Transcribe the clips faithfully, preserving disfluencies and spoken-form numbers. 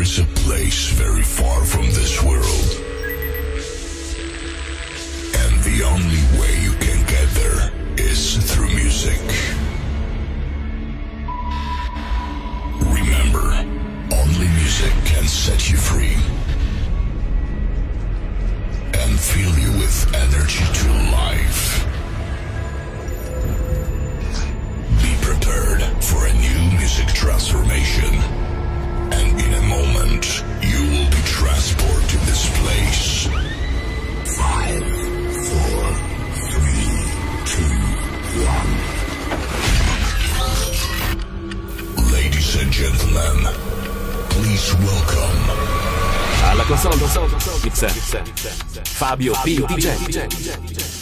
There is a place very far from this world, and the only way you can get there is through music. Remember, only music can set you free and fill you with energy to life. Be prepared for a new music transformation. And in a moment, you will be transported to this place. Five, four, three, two, one. Ladies and gentlemen, please welcome. Alla console, console, console, Mixer, Fabio P. D J.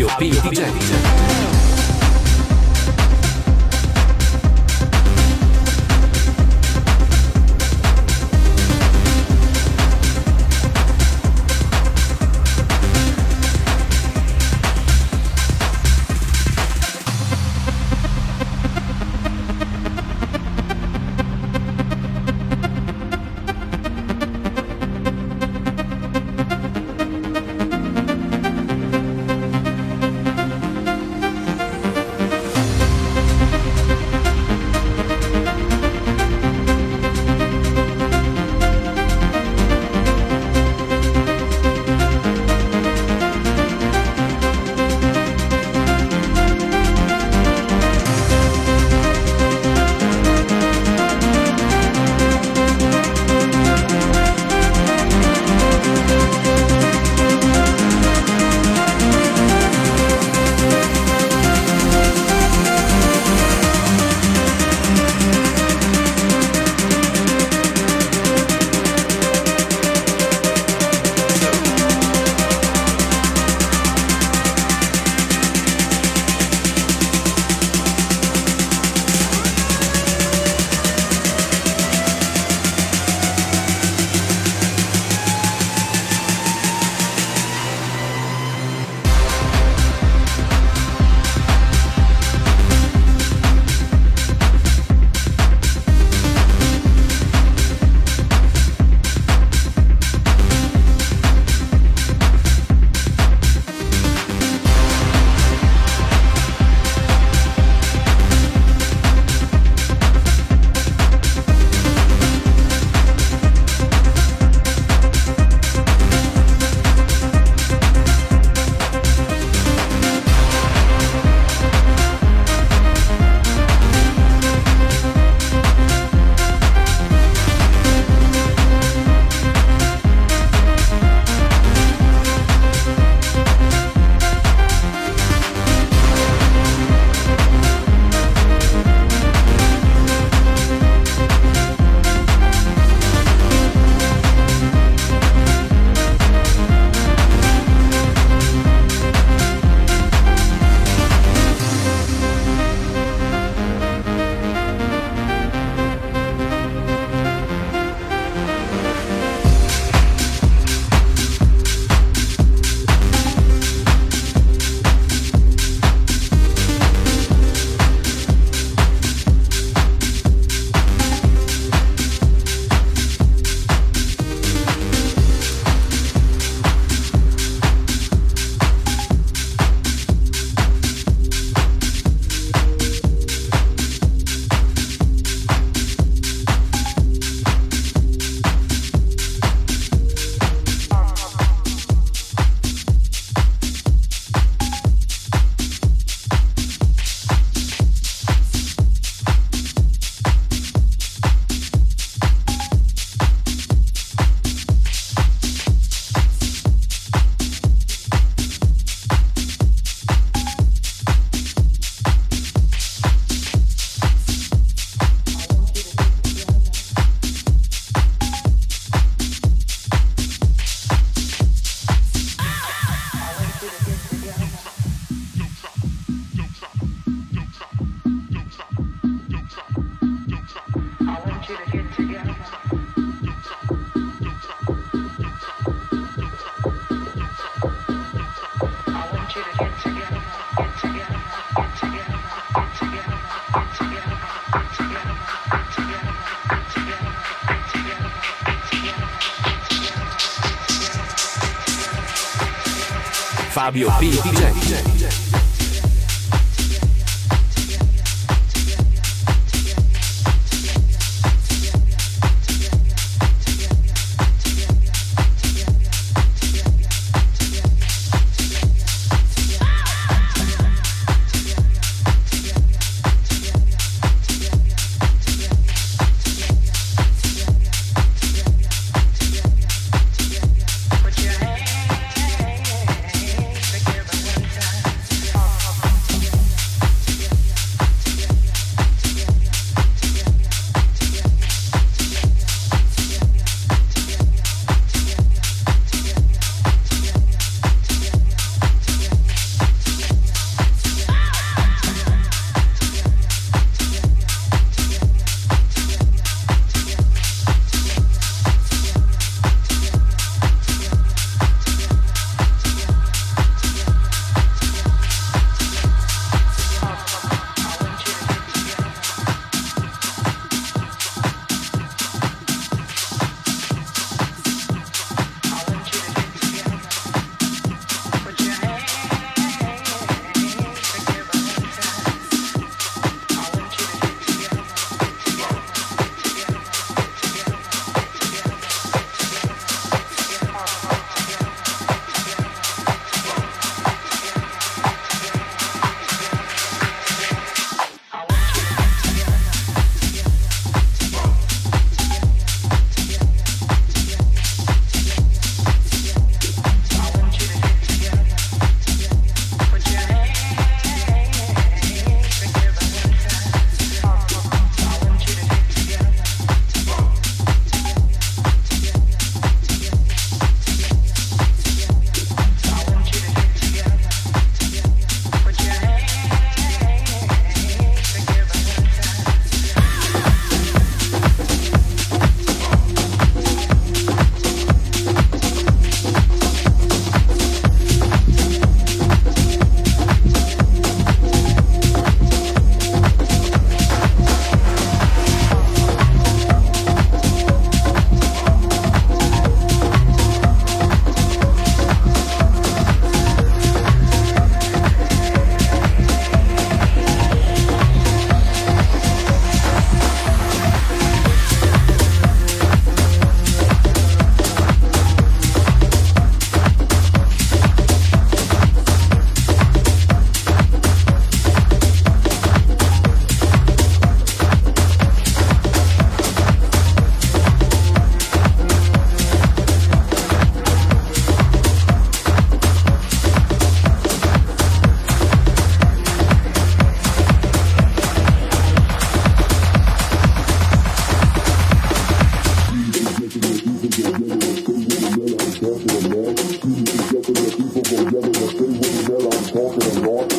Fabio P. D J. Fabio P. D J.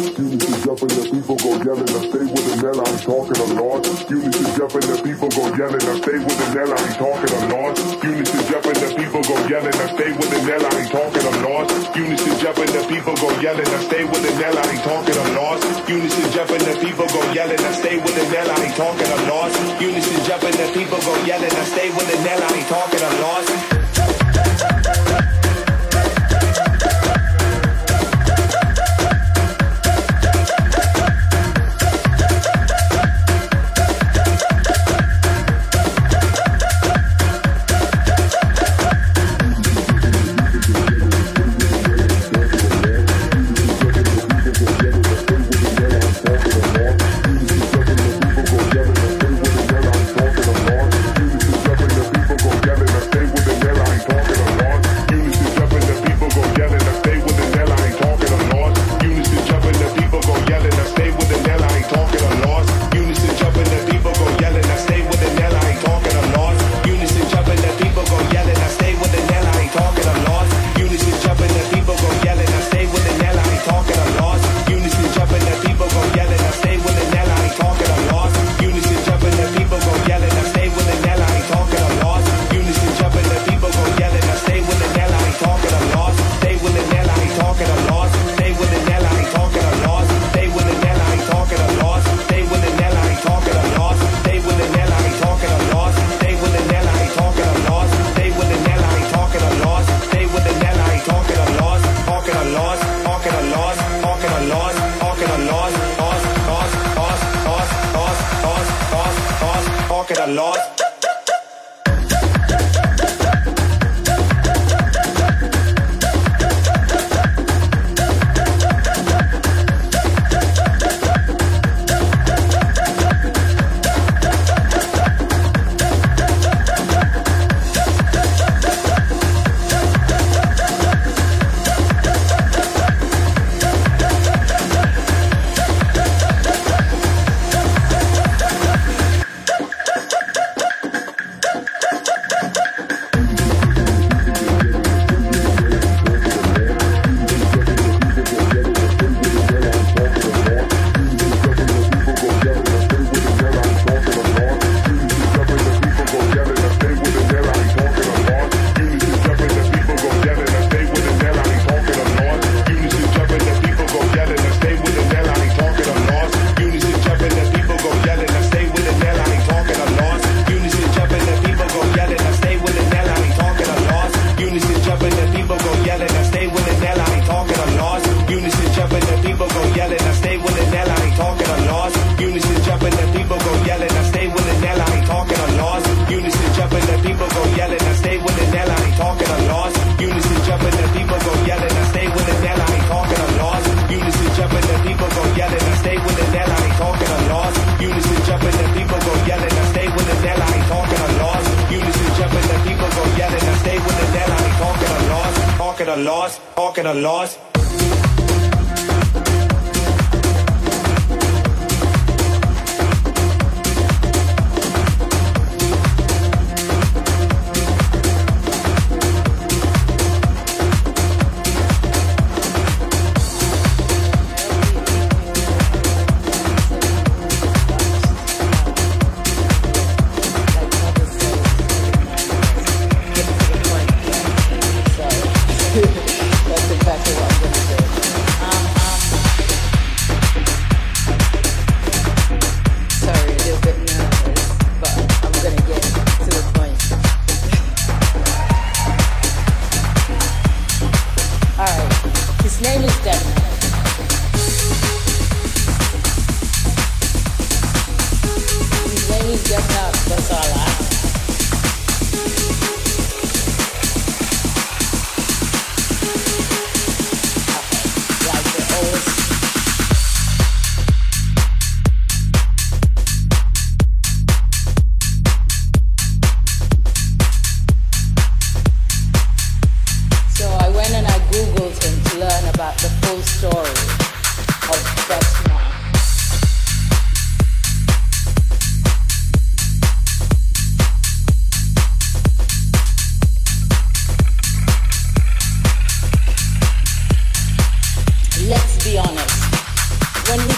Unity, jumping the people go yelling. I stay with the Nella, I'm talking a lot. Unity, jumping the people go yelling. I stay with the Nella, I'm talking a lot. Unity, jumping the people go yelling. I stay with the Nella, I'm talking a lot. Unity, jumping the people go yelling. I stay with the Nella, I'm talking a lot. Unity, jumping the people go yelling. I stay with the Nella, I'm talking a lot. Unity, jumping the people go yelling. I stay with the Nella, I'm talking a lot.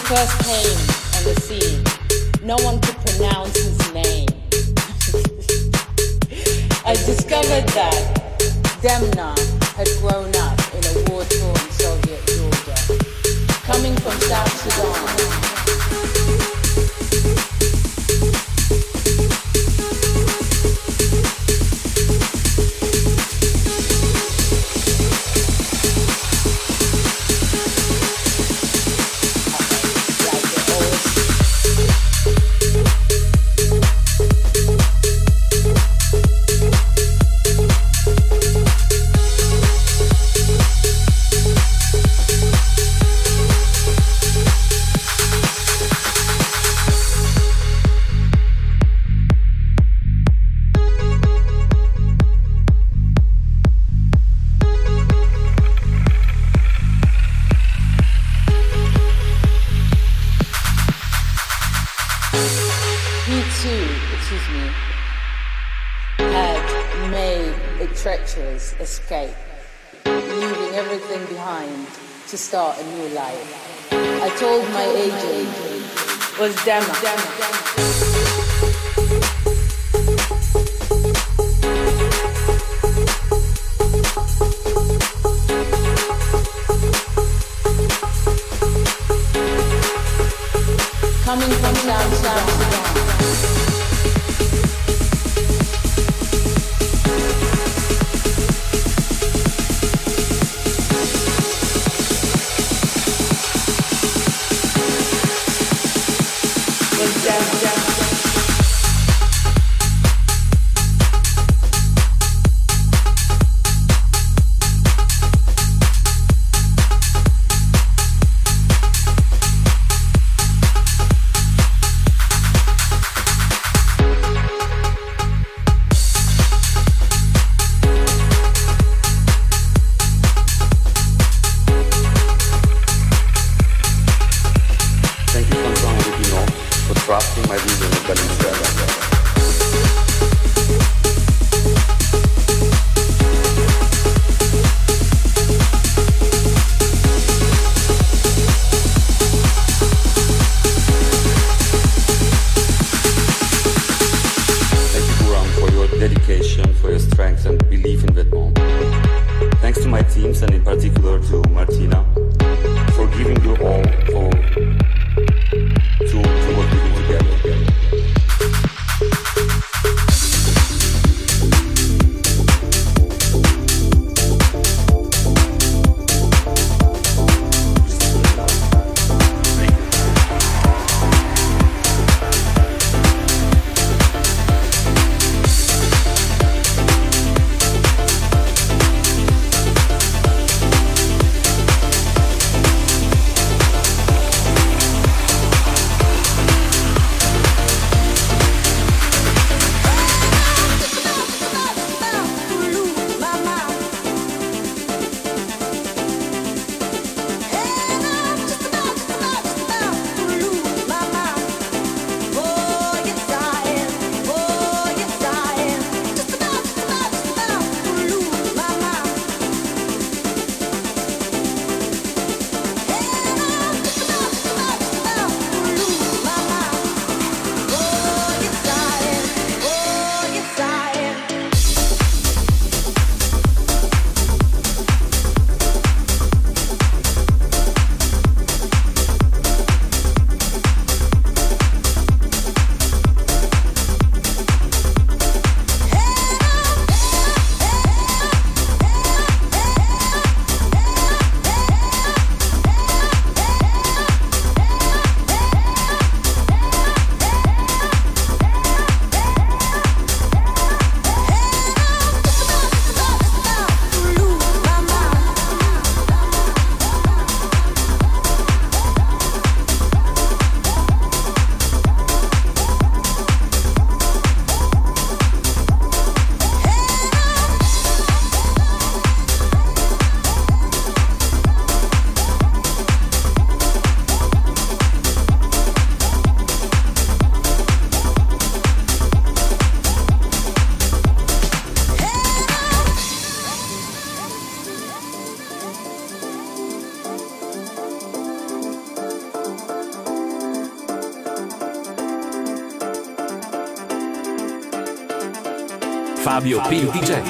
first came on the scene, no one could pronounce his name. I discovered that Demna had grown up in a war-torn Soviet Georgia, coming from South Sudan. Escape, leaving everything behind to start a new life. I told my agent was Demna. Fabio P D J.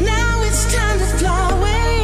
Now it's time to fly away.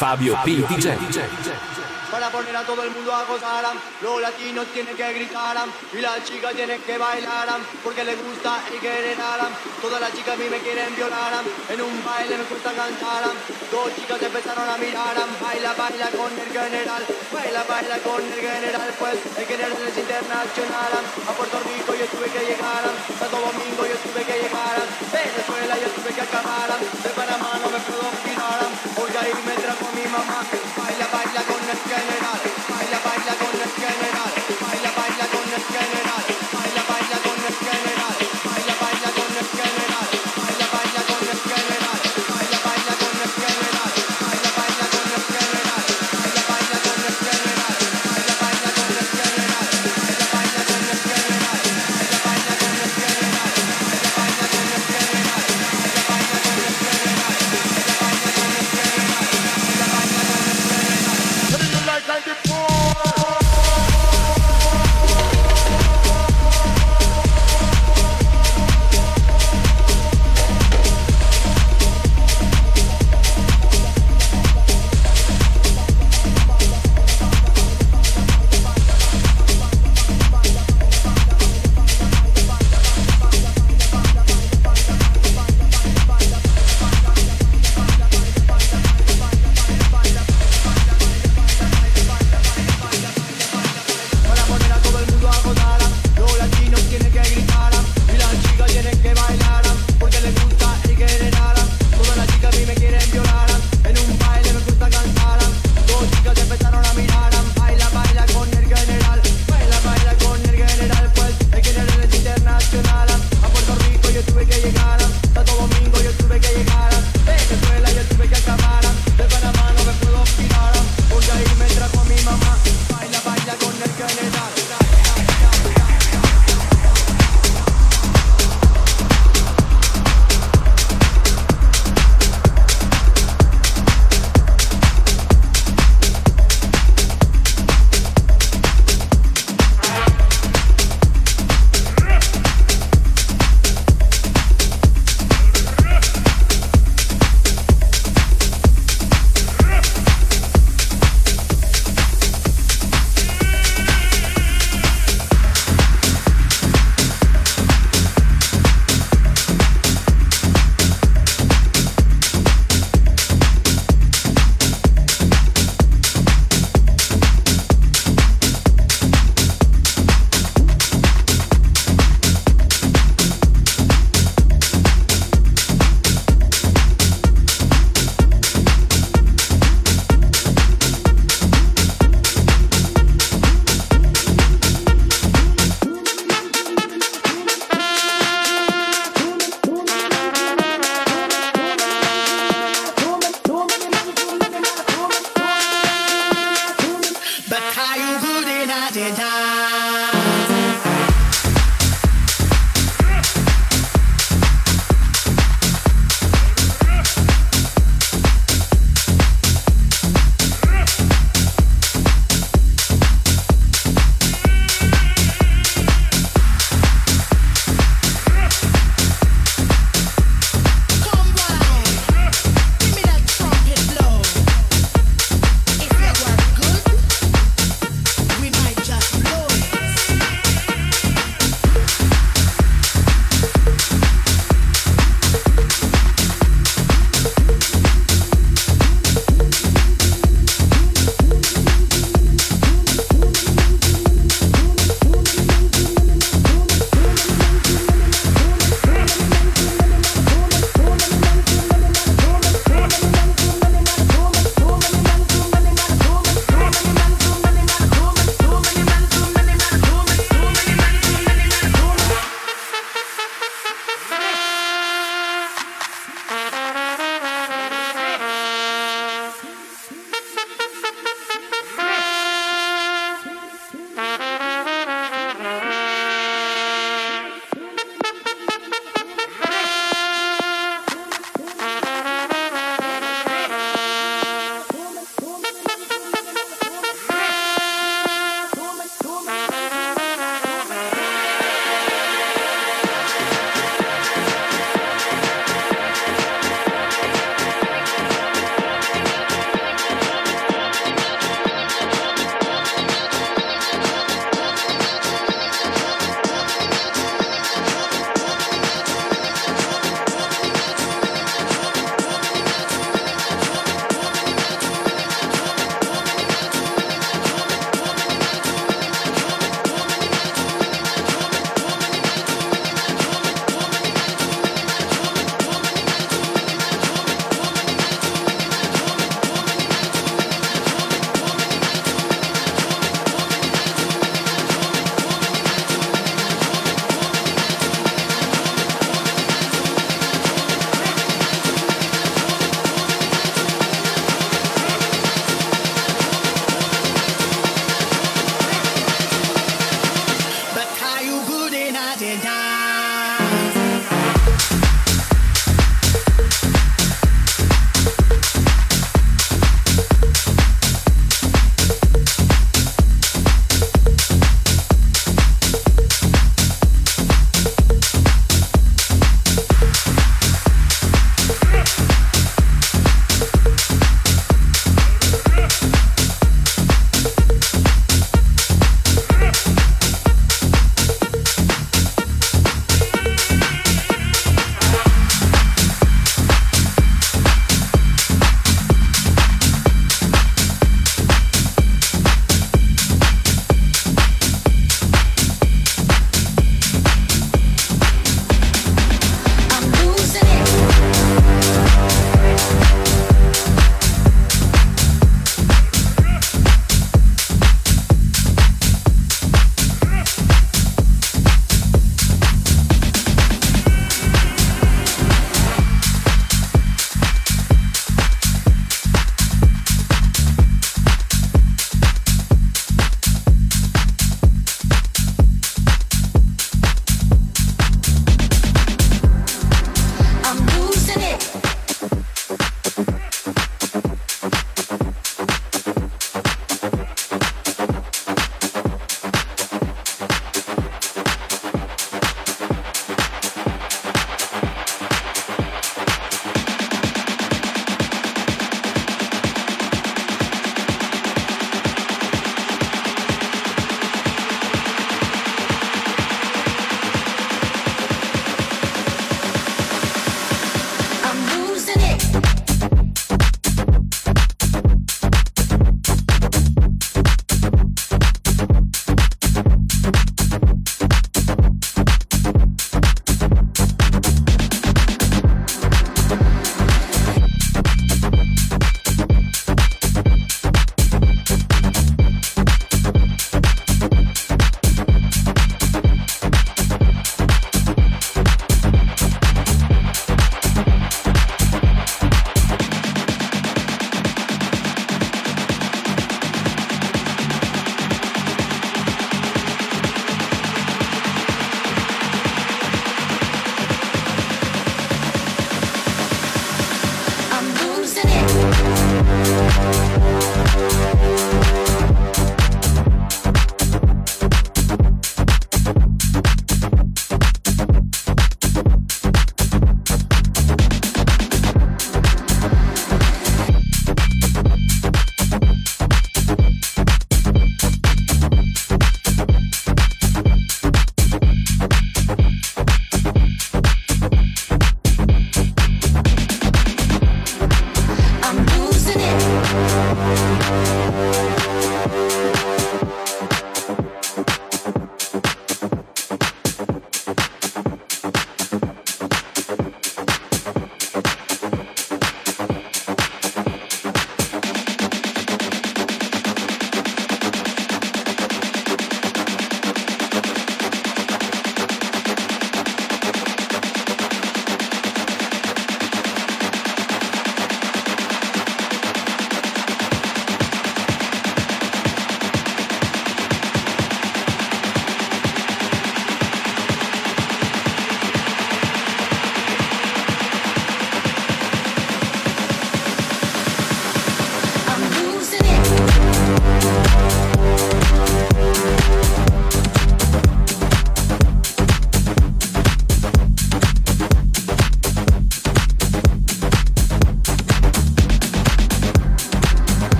Fabio, Fabio P. D J. Para poner a todo el mundo a gozar, los latinos tienen que gritar y las chicas tienen que bailar porque les gusta y quieren. Todas las chicas a mí me quieren violar, en un baile me gusta cantar. Dos chicas empezaron a mirar, baila, baila con el general, baila, baila con el general, pues el general es internacional. A Puerto Rico yo tuve que llegar, Santo Domingo yo tuve que llegar, Venezuela yo tuve que acabar, de Panamá no me puedo olvidar, porque ahí me trajo mi mamá. Baila, baila con el general, baila, baila con el general, baila, baila con el general, baila, baila con el general, baila, baila con el general, baila, baila con el general, baila, baila con el general, baila, baila con el general, baila, baila con el general, baila, baila con el general, baila, baila con el general, baila, baila con el general, baila, baila con el general, baila, baila con el general, baila, baila con el general.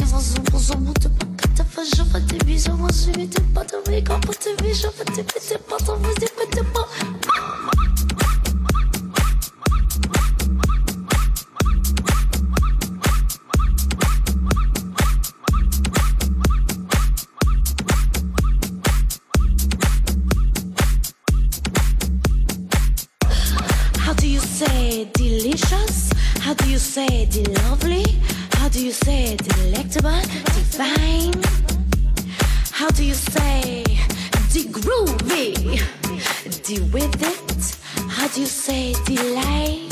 Из-за зуба замуты, пока ты вожу, подними, заложи, ты подавай, как подними, что подними, ты потом возьми, ты потом... Delicious, how do you say it? Lovely, how do you say it? Delectable, divine, how do you say the groovy? The with it, how do you say delight?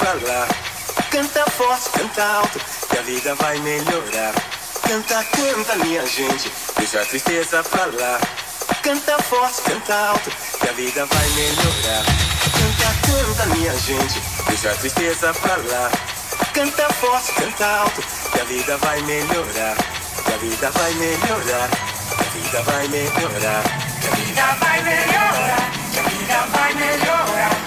Falar. Canta forte, canta alto, que a vida vai melhorar. Canta, canta, minha gente, deixa a tristeza pra lá. Canta forte, canta alto, que a vida vai melhorar. Canta, canta, minha gente, deixa a tristeza pra lá. Canta forte, canta alto, que a vida vai melhorar. Que a vida vai melhorar, que a vida vai melhorar. Que a vida vai melhorar, que a vida vai melhorar.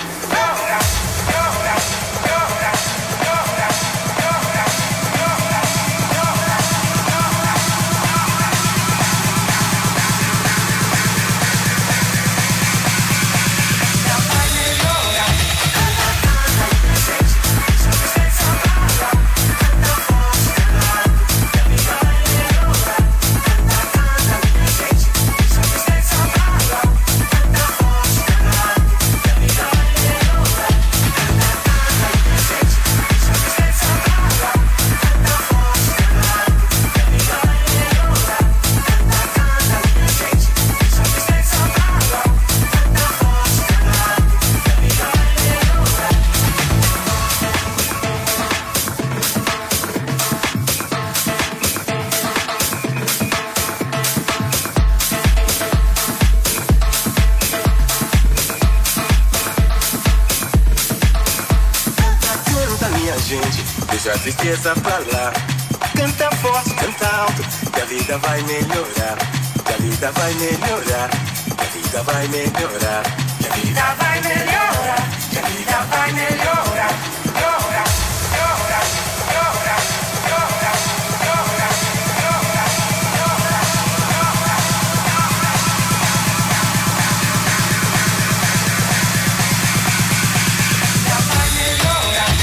Tristeza pra lá. Canta forte, canta alto, que a vida vai melhorar. Que a vida vai melhorar, que a vida vai melhorar. Que a vida vai melhorar, que a vida vai melhorar. Melhorar, melhorar, melhorar, melhorar, melhorar, melhorar, melhorar. Já vai melhorar. Yeah.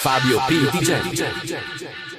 Fabio P. D J.